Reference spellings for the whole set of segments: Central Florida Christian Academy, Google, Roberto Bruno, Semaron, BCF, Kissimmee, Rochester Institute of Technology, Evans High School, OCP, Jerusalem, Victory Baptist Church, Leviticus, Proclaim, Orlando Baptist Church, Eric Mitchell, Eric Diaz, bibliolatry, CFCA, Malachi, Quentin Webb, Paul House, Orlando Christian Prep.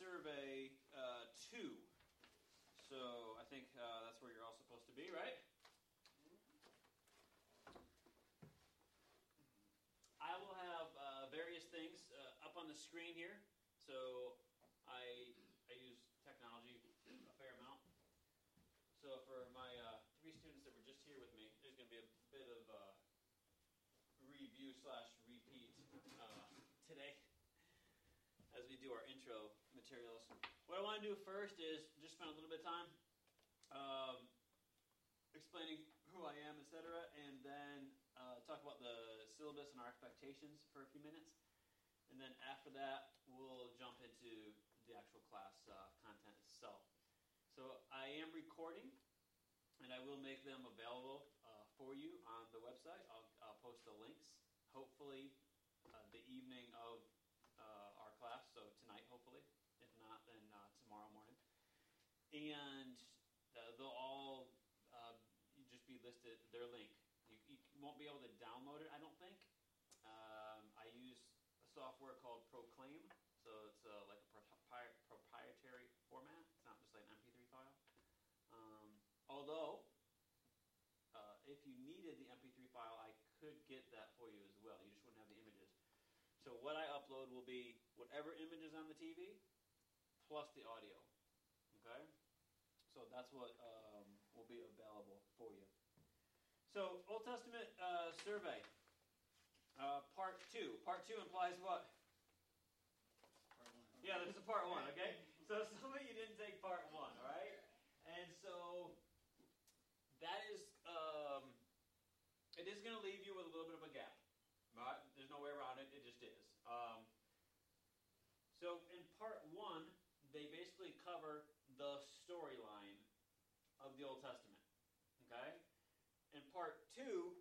survey 2. So I think that's where you're all supposed to be, right? I will have various things up on the screen here. So I use technology a fair amount. So for my three students that were just here with me, there's going to be a bit of review/repeat today as we do our intro materials. What I want to do first is just spend a little bit of time explaining who I am, etc., and then talk about the syllabus and our expectations for a few minutes. And then after that, we'll jump into the actual class content itself. So I am recording, and I will make them available for you on the website. I'll post the links, hopefully, the evening of our class, so tonight, hopefully. If not, then tomorrow morning. And they'll all just be listed, their link. You won't be able to download it, I don't think. I use a software called Proclaim. So it's like a proprietary format. It's not just like an MP3 file. Although, if you needed the MP3 file, I could get that for you as well. You just wouldn't have the images. So what I upload will be whatever image is on the TV, plus the audio. Okay? So that's what will be available for you. So Old Testament survey, part 2. Part 2 implies what? Yeah, there's a part 1, okay? So some of you didn't take part 1, all right? And so that is, it is going to leave you with a little bit of a gap. But there's no way around it, it just is. So in part 1, they basically cover the storyline of the Old Testament, okay? In part 2,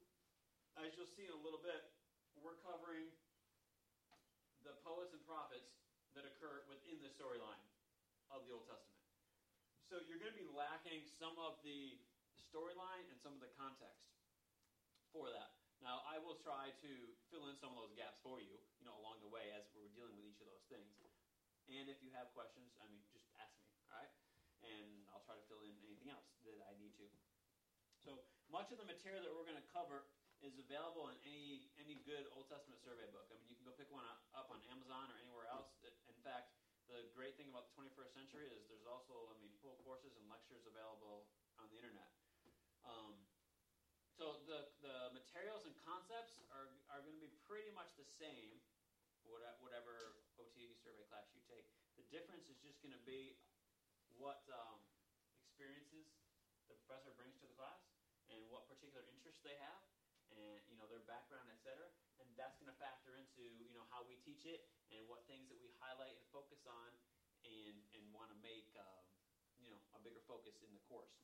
as you'll see in a little bit, we're covering the poets and prophets that occur within the storyline of the Old Testament. So you're going to be lacking some of the storyline and some of the context for that. Now, I will try to fill in some of those gaps for you, along the way as we're dealing with each of those things. And if you have questions, just ask me, all right? And I'll try to fill in anything else that I need to. So much of the material that we're going to cover is available in any good Old Testament survey book. You can go pick one up on Amazon or anywhere else. In fact, the great thing about the 21st century is there's also, full courses and lectures available on the internet. So the materials and concepts are going to be pretty much the same, whatever OT survey class you take. The difference is just going to be what experiences the professor brings to the class and what particular interests they have, and their background, etc. And that's going to factor into how we teach it and what things that we highlight and focus on, and want to make a bigger focus in the course.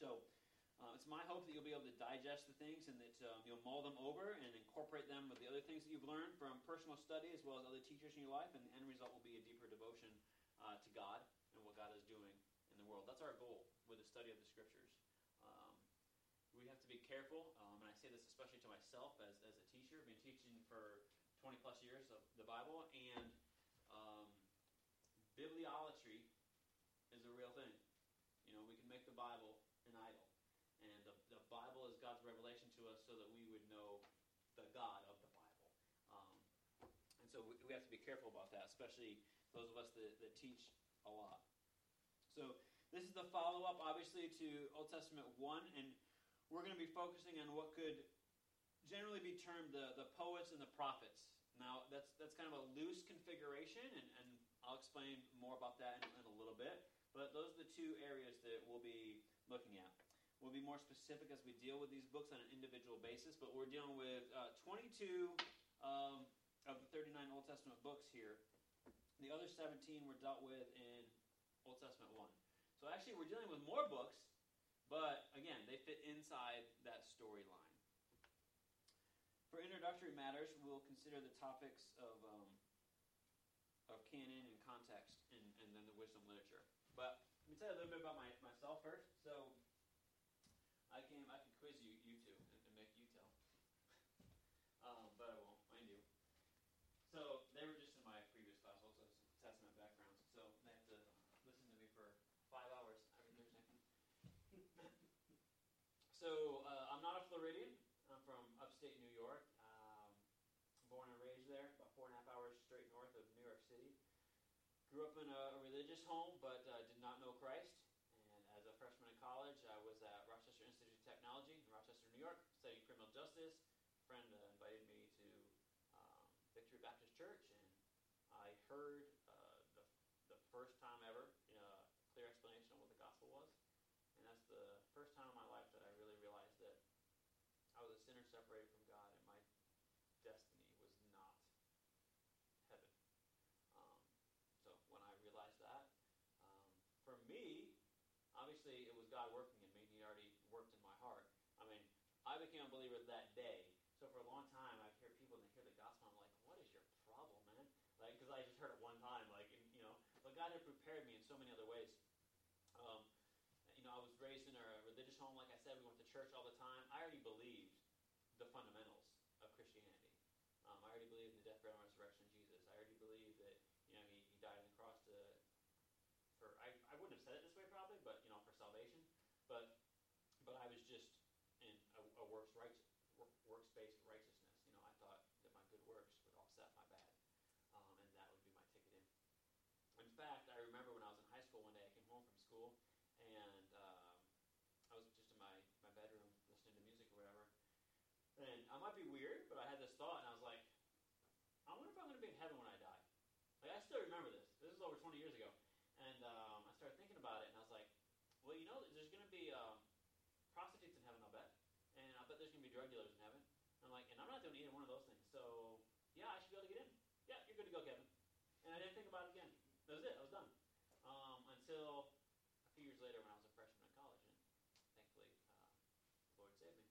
So it's my hope that you'll be able to digest the things and that you'll mull them over and incorporate them with the other things that you've learned from personal study as well as other teachers in your life. And the end result will be a deeper devotion to God and what God is doing in the world. That's our goal with the study of the Scriptures. We have to be careful, and I say this especially to myself as a teacher. I've been teaching for 20 plus years of the Bible, and bibliolatry is a real thing. We can make the Bible an idol, and the Bible is God's revelation to us so that we would know the God of the Bible. And so we have to be careful about that, especially those of us that teach a lot. So this is the follow-up, obviously, to Old Testament 1, and we're going to be focusing on what could generally be termed the poets and the prophets. Now, that's kind of a loose configuration, and I'll explain more about that in a little bit. But those are the two areas that we'll be looking at. We'll be more specific as we deal with these books on an individual basis, but we're dealing with 22 of the 39 Old Testament books here. The other 17 were dealt with in Old Testament 1. So actually, we're dealing with more books, but again, they fit inside that storyline. For introductory matters, we'll consider the topics of canon and context, and then the wisdom literature. But let me tell you a little bit about myself first. So I can quiz you two, and make you tell. But I won't. Mine do. So they were just in my previous class, also Testament backgrounds. So Floridian. I'm from upstate New York. Born and raised there, about 4.5 hours straight north of New York City. Grew up in a religious home, but did not know Christ. And as a freshman in college, I was at Rochester Institute of Technology in Rochester, New York, studying criminal justice. A friend invited me to Victory Baptist Church, and I heard the first time ever a clear explanation of what the gospel was. And that's the first time in my life that I really realized that I was a sinner separated from God, and my destiny was not heaven. So when I realized that, for me, obviously it was God working in me. He already worked in my heart. I mean, I became a believer that day. So for a long time, I hear people, and they hear the gospel, and I'm like, what is your problem, man? Like, because I just heard it one time, like, and, but God had prepared me in so many other ways. I was raised in a religious home. Like I said, we went to church all the time. I already believed the fundamentals of Christianity. I already believed in the death, burial, and resurrection of Jesus. I already believed that, he died on the cross I wouldn't have said it this way probably, but, for salvation. But I was just in a works-based righteousness. I thought that my good works would offset my bad, and that would be my ticket in. In fact, I remember when I was in high school one day, I came home from school, and I was just in my bedroom listening to music or whatever. And I might be weird, but I had this thought, and I was like, I wonder if I'm going to be in heaven when I die. Like, I still remember this. This is over 20 years ago. And I started thinking about it, and I was like, well, there's going to be prostitutes in heaven, I'll bet. And I bet there's going to be drug dealers in heaven. And I'm like, and I'm not doing either one of those things. So, yeah, I should be able to get in. Yeah, you're good to go, Kevin. And I didn't think about it again. That was it. I was done. Until a few years later when I was a freshman in college, and thankfully the Lord saved me.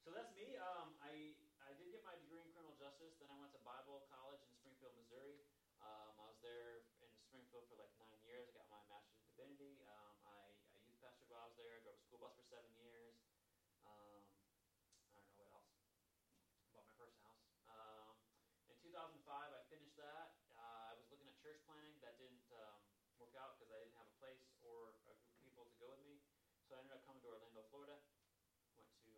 So that's me. I did get my degree in criminal justice. Then I went to Bible college in Springfield, Missouri. I was there in Springfield for 9 years. I got my master's in divinity. I youth pastored while I was there. I drove a school bus for 7 years. I don't know what else. Bought my first house. In 2005, I finished that. I was looking at church planning. That didn't work out because I didn't have a place or a group of people to go with me. So I ended up coming to Orlando, Florida. Went to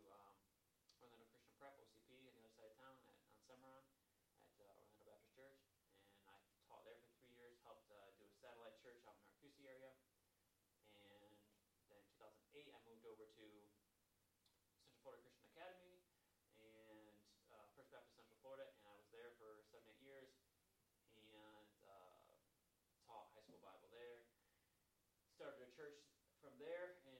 Orlando Christian Prep, OCP, on the other side of town on Semaron at Orlando Baptist Church. And I taught there for 3 years, helped do a satellite church out in our Cusi area. And then in 2008, I moved over to Central Florida Christian Academy and First Baptist Central Florida, and I was there for 7-8 years and taught high school Bible there. Started a church from there in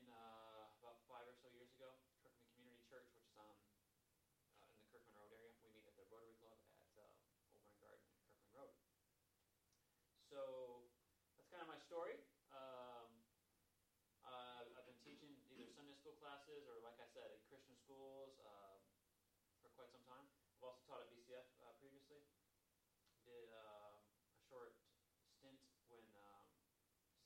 about 5 or so years ago, Kirkman Community Church, which is in the Kirkman Road area. We meet at the Rotary Club at Old Barn Garden and Kirkman Road. So that's kind of my story. I've been teaching either Sunday school classes or, like I said, at Christian schools for quite some time. I've also taught at BCF previously. Did a short stint when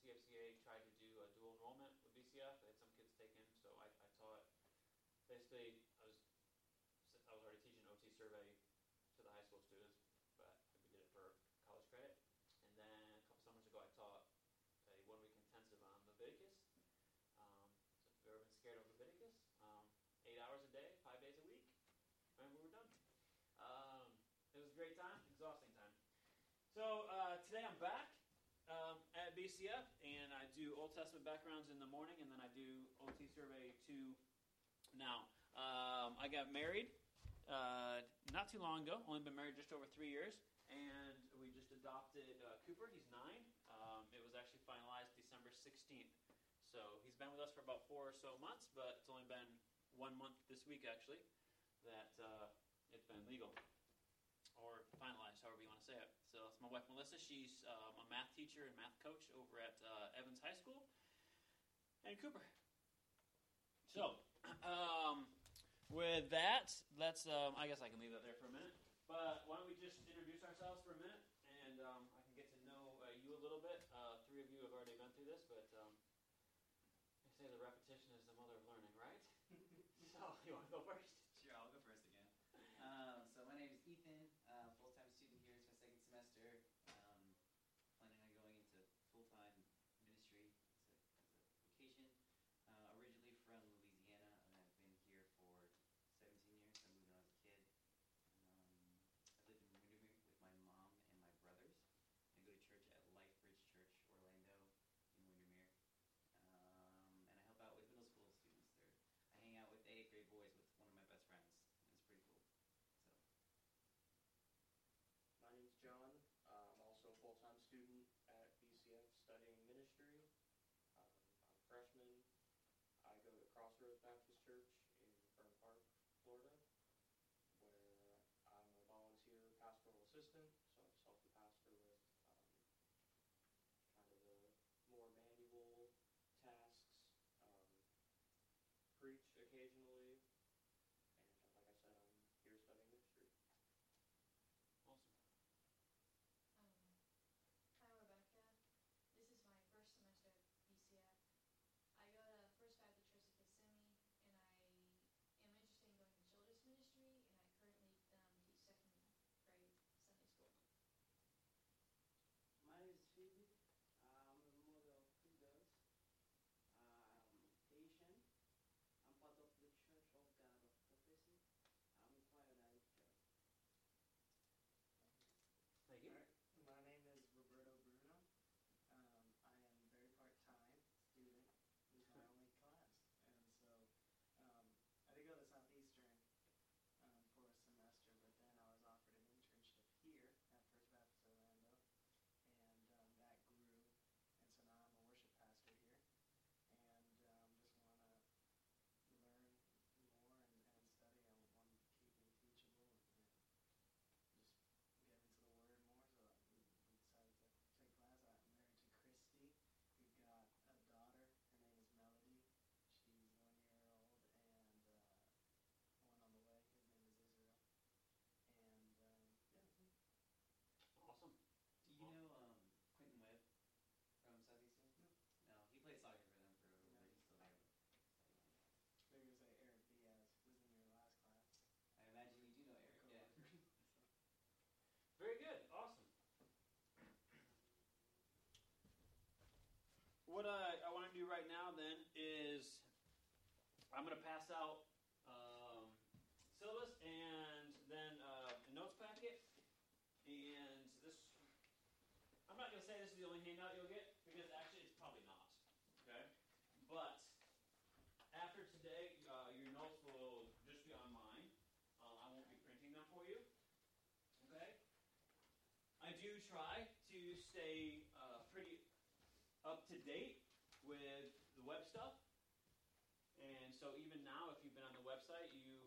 CFCA tried to do a dual enrollment with BCF. They had some kids take in, so I taught. Basically, I was already teaching OT survey to the high school students, but we did it for college credit. And then a couple summers ago, I taught a 1-week intensive on Leviticus. So if you've ever been scared of Leviticus, 8 hours a day, 5 days a week, and we were done. It was a great time, exhausting time. So today I'm back at BCF, and I do Old Testament backgrounds in the morning, and then I do OT Survey 2 now. I got married not too long ago, only been married just over 3 years. And we just adopted Cooper. He's 9. It was actually finalized December 16th. So he's been with us for about 4 or so months, but it's only been 1 month this week, actually, that it's been legal or finalized, however you want to say it. So that's my wife, Melissa. She's a math teacher and math coach over at Evans High School. And Cooper. So with that, let's. I guess I can leave that there for a minute. But why don't we just introduce ourselves for a minute, and I can get to know you a little bit. 3 of you have already been through this, but they say the repetition is the mother of learning, right? So, you want to go first? Sure, I'll go first again. So my name is Ethan, full-time student here. It's my second semester. Planning on going into full-time ministry as a vocation. Originally from Louisiana, and I've been here for Florida, where I'm a volunteer pastoral assistant, so I just help the pastor with kind of the more manual tasks, preach occasionally, and like I said, I'm here studying ministry. Awesome. Hi, Rebecca. This is my first semester at BCF. I go to First Baptist Church in Kissimmee, and I am interested in going to children's ministry, and I currently teach second grade Sunday school. My name is Phoebe. I'm the mother of 3 girls. I'm Asian. I'm part of the Church of God of Prophecy. I'm inquired at church. Thank you. All right. My name is Roberto Bruno. I am a very part-time student. This is my only class, and so I did go to Southeastern for a semester, but then I was offered an internship here at First Baptist Orlando, and that grew, and so now I'm a worship pastor here, and just want to learn more and study. I want to keep being teachable and just get into the Word more, so we decided to take class. I'm married to Christy. We've got a daughter. Her name is Melody. She's 1-year-old, and one on the way. His name is Israel. And yeah. Awesome. Do you know Quentin Webb from Southeastern? No, he played soccer for them for over a year. He's still there. They were going to say Eric Diaz was in your last class. I imagine you do know Eric. Yeah. Very good. Awesome. What I want to do right now then is I'm going to pass out syllabus and then a notes packet. And this, I'm not going to say this is the only handout you'll get, because actually it's probably not. Okay? But after today, your notes will just be online. I won't be printing them for you. Okay? I do try to stay pretty up to date with the web stuff, and so even now, if you've been on the website, you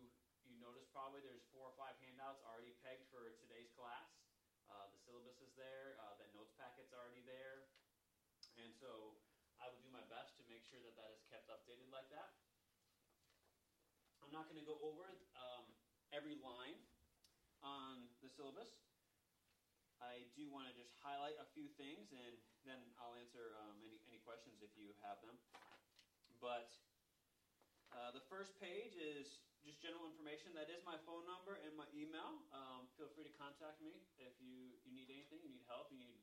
notice probably there's 4 or 5 handouts already pegged for today's class. The syllabus is there, the notes packet's already there, and so I will do my best to make sure that that is kept updated like that. I'm not going to go over every line on the syllabus. I do want to just highlight a few things, and then I'll answer any questions if you have them. But the first page is just general information. That is my phone number and my email. Feel free to contact me if you need anything, you need help, you need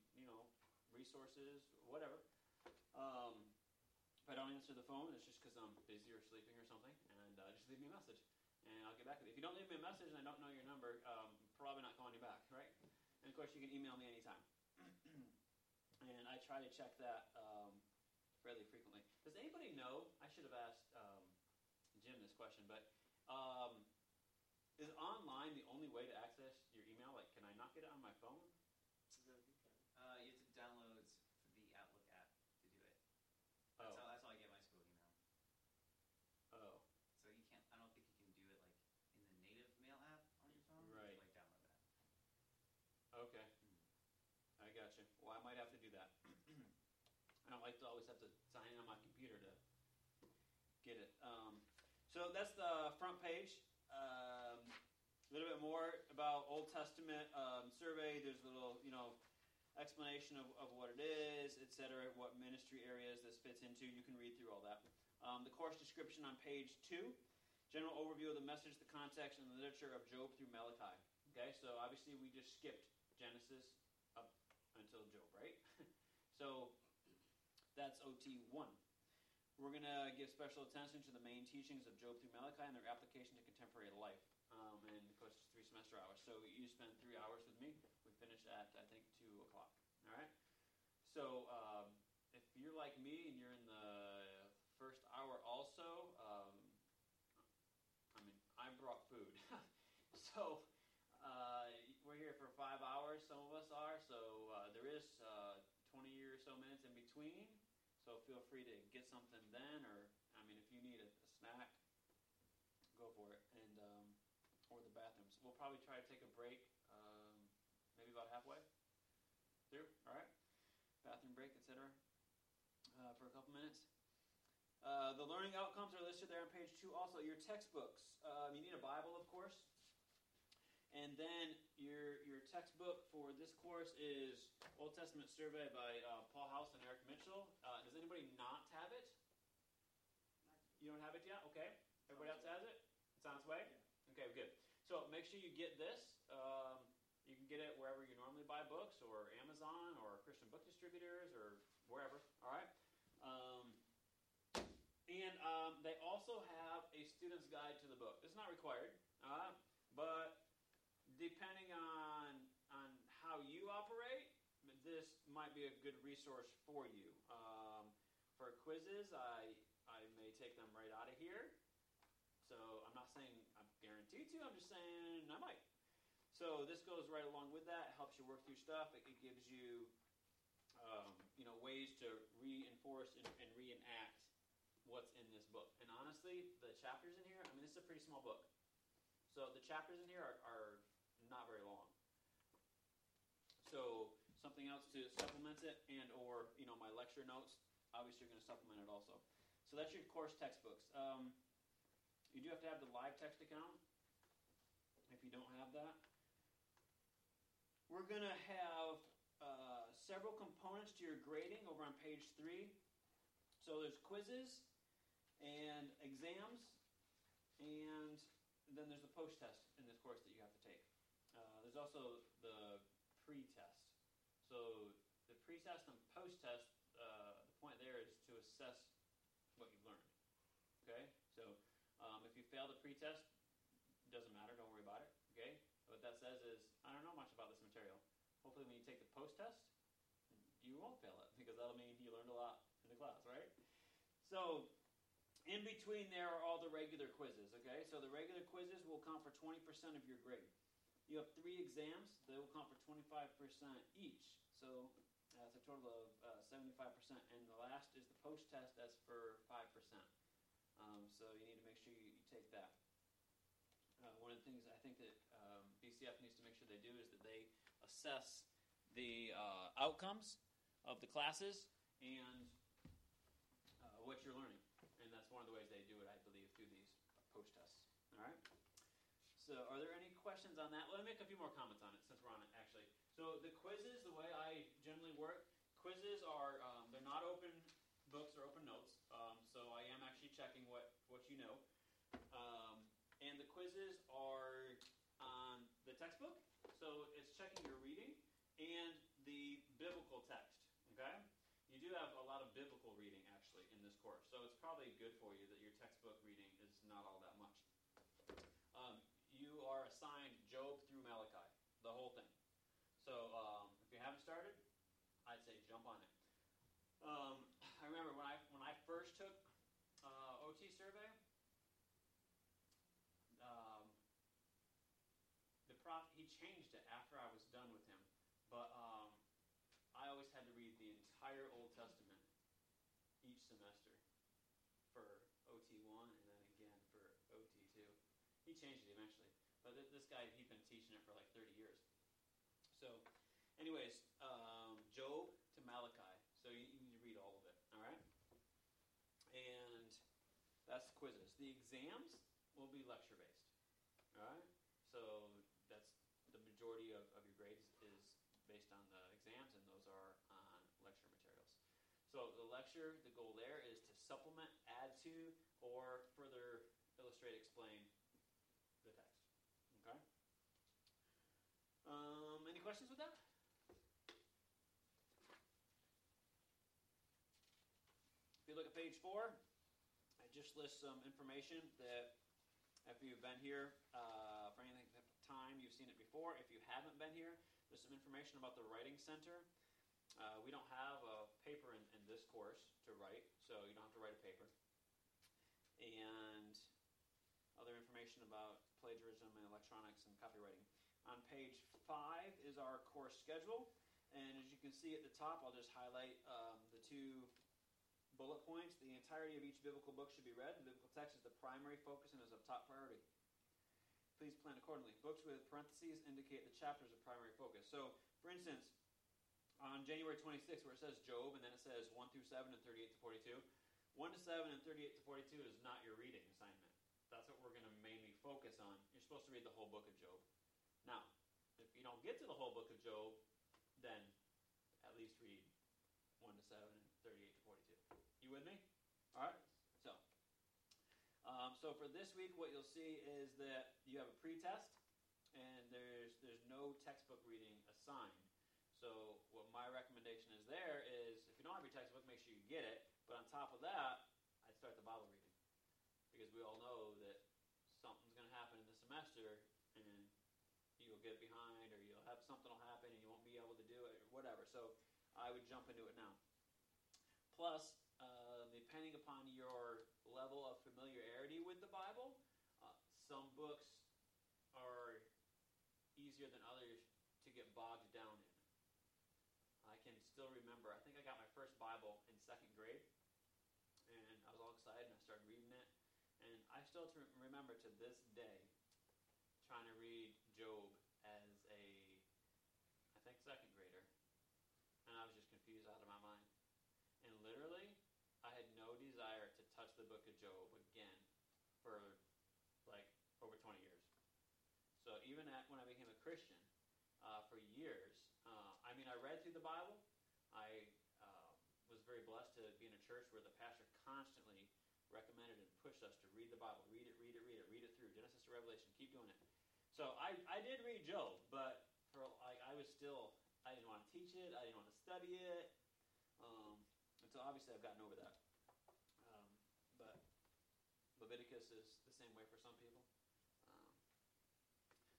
resources, whatever. If I don't answer the phone, it's just because I'm busy or sleeping or something, and just leave me a message, and I'll get back to you. If you don't leave me a message and I don't know your number, I'm probably not calling you back, right? And, of course, you can email me anytime. And I try to check that fairly frequently. Does anybody know, I should have asked Jim this question, but is online the only way to access your email? Like, can I not get it on my phone? You have to download the Outlook app to do it. That's how I get my school email. Oh. So you can't, I don't think you can do it, like, in the native mail app on your phone. Right. You can, like, download that. Okay, I got you. Well, I might have to do that. I don't like to always have to sign in on my computer to get it. So that's the front page. A little bit more about Old Testament survey. There's a little, explanation of what it is, etc., what ministry areas this fits into. You can read through all that. The course description on page 2. General overview of the message, the context, and the literature of Job through Malachi. Okay, so obviously we just skipped Genesis up until Job, right? So that's OT1. We're going to give special attention to the main teachings of Job through Malachi and their application to contemporary life. And of course, it's 3 semester hours. So you spent 3 hours with me. We finished at, I think, 2 o'clock. All right? So if you're like me and you're in the first hour also, I brought food. So... we're here for 5 hours, some of us are, so there is 20 or so minutes in between, so feel free to get something then, or, if you need a snack, go for it, and bathrooms. We'll probably try to take a break maybe about halfway through, all right? Bathroom break, etc. For a couple minutes. The learning outcomes are listed there on page 2. Also, your textbooks. You need a Bible, of course. And then your textbook for this course is Old Testament Survey by Paul House and Eric Mitchell. Does anybody not have it? You don't have it yet? Okay. Everybody else has it? It's on its way? Yeah. Okay, good. So make sure you get this. You can get it wherever you normally buy books, or Amazon, or Christian book distributors, or wherever. All right? And they also have a student's guide to the book. It's not required, but depending on how you operate, this might be a good resource for you. For quizzes, I may take them right out of here. So I'm not saying I'm guaranteed to, I'm just saying I might. So this goes right along with that. It helps you work through stuff. It gives you ways to reinforce and reenact what's in this book. And honestly, the chapters in here, I mean, this is a pretty small book. So the chapters in here are not very long. So something else to supplement it, and or my lecture notes, obviously you're going to supplement it also. So that's your course textbooks. You do have to have the live text account if you don't have that. We're going to have several components to your grading over on page 3. So there's quizzes and exams, and then there's the post-test in this course that you have to take. There's also the pre-test. So the pre-test and post-test, the point there is to assess what you've learned. Okay? So if you fail the pre-test, it doesn't matter. Don't worry about it. Okay? What that says is, I don't know much about this material. Hopefully when you take the post-test, you won't fail it, because that'll mean you learned a lot in the class, right? So in between there are all the regular quizzes, okay? So the regular quizzes will count for 20% of your grade. You have 3 exams. They will count for 25% each. So that's a total of 75%. And the last is the post-test. That's for 5%. So you need to make sure you take that. One of the things I think that BCF needs to make sure they do is that they assess the outcomes of the classes and what you're learning. And that's one of the ways they do it, I believe, through these post-tests. All right? So are there any questions on that? Well, let me make a few more comments on it since we're on it, actually. So the quizzes, the way I generally work, quizzes are, they're not open books or open notes. So I am actually checking what you know. And the quizzes are on the textbook. So it's checking your reading and the biblical text, okay? You do have a lot of biblical reading, actually, in this course. So it's probably good for you that your textbook reading is not all that much. You are assigned Job through Malachi, the whole thing. So if you haven't started, I'd say jump on it. I remember when I first took OT survey, the prof, he changed it after I was done with him. But I always had to read the entire Old Testament each semester for OT1 and then again for OT2. He changed it eventually. But this guy, he'd been teaching it for like 30 years. So anyways, Job to Malachi. So you need to read all of it, all right? And that's quizzes. The exams will be lecture-based, all right? So that's the majority of your grades is based on the exams, and those are on lecture materials. So the lecture, the goal there is to supplement, add to, or further illustrate, explain the text. Okay? Any questions with that? If you look at page 4, I just list some information that if you've been here for any length of time, you've seen it before. If you haven't been here, there's some information about the Writing Center. We don't have a paper in this course to write, so you don't have to write a paper. And other information about plagiarism and electronics and copywriting. On page 5 is our course schedule. And as you can see at the top, I'll just highlight the 2 bullet points. The entirety of each biblical book should be read. The biblical text is the primary focus and is of top priority. Please plan accordingly. Books with parentheses indicate the chapters of primary focus. So, for instance, on January 26th, where it says Job, and then it says 1 through 7 and 38 to 42, 1 to 7 and 38 to 42 is not your reading assignment. That's what we're going to mainly focus on. You're supposed to read the whole book of Job. Now, if you don't get to the whole book of Job, then at least read 1 to 7 and 38 to 42. You with me? All right? So, for this week, what you'll see is that you have a pretest, and there's no textbook reading assigned. So what my recommendation is there is, if you don't have your textbook, make sure you get it. But on top of that, I'd start the Bible reading. Because we all know that something's going to happen in the semester, and you'll get behind, or you'll have something will happen, and you won't be able to do it, or whatever. So I would jump into it now. Plus, depending upon your level of familiarity with the Bible, some books are easier than others to get bogged down in. I can still remember, I think I got my first Bible in second grade, and I was all excited, and I started reading it, and I still remember to this day trying to read Job as a, I think, second grader, and I was just confused out of my mind, and literally, I had no desire to touch the book of Job again for, like, over 20 years. So even when I became a Christian, for years. I read through the Bible. I was very blessed to be in a church where the pastor constantly recommended and pushed us to read the Bible. Read it through. Genesis to Revelation. Keep doing it. So I did read Job, but I didn't want to teach it. I didn't want to study it. And so obviously I've gotten over that. But Leviticus is the same way for some people.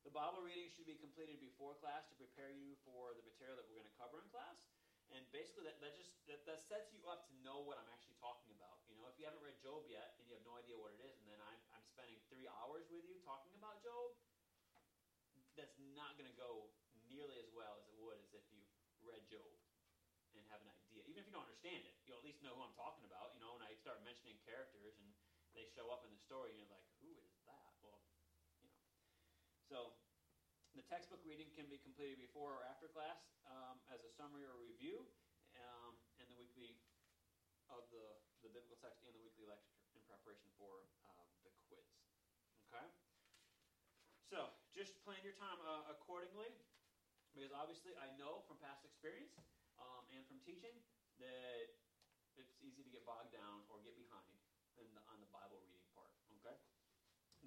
The Bible reading should be completed before class to prepare you for the material that we're going to cover in class. And basically that sets you up to know what I'm actually talking about. You know, if you haven't read Job yet and you have no idea what it is, and then I'm spending 3 hours with you talking about Job, that's not going to go nearly as well as it would as if you read Job and have an idea. Even if you don't understand it, you'll at least know who I'm talking about. You know, when I start mentioning characters and they show up in the story and you're like, who is that? Well, so, the textbook reading can be completed before or after class as a summary or review, and the weekly of the biblical text and the weekly lecture in preparation for the quiz. Okay? So, just plan your time accordingly, because obviously I know from past experience and from teaching that it's easy to get bogged down or get behind on the Bible reading part. Okay?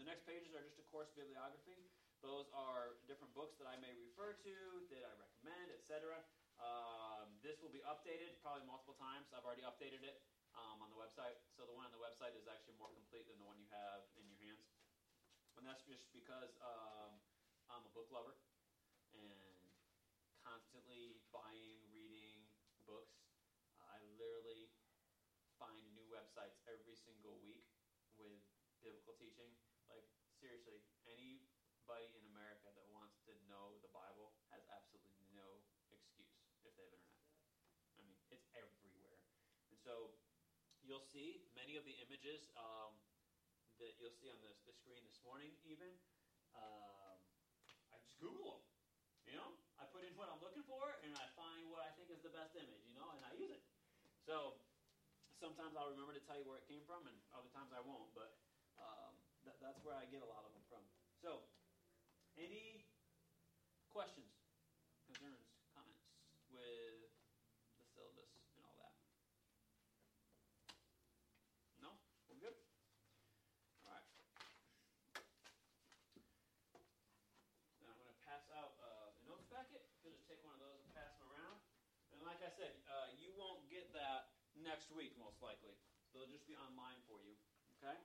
The next pages are just a course bibliography. Those are different books that I may refer to, that I recommend, etc. This will be updated probably multiple times. I've already updated it on the website. So the one on the website is actually more complete than the one you have in your hands. And that's just because I'm a book lover and constantly buying, reading books. I literally find new websites every single week with biblical teaching. Like, seriously, anybody in America that wants to know the Bible has absolutely no excuse if they have internet. I mean, it's everywhere. And so you'll see many of the images that you'll see on the screen this morning even. I just Google them. You know, I put in what I'm looking for, and I find what I think is the best image, you know, and I use it. So sometimes I'll remember to tell you where it came from, and other times I won't, but that's where I get a lot of them from. So, any questions, concerns, comments with the syllabus and all that? No? We're good? All right. Now I'm going to pass out the notes packet. I'm going to take one of those and pass them around. And like I said, you won't get that next week, most likely. They'll just be online for you. Okay?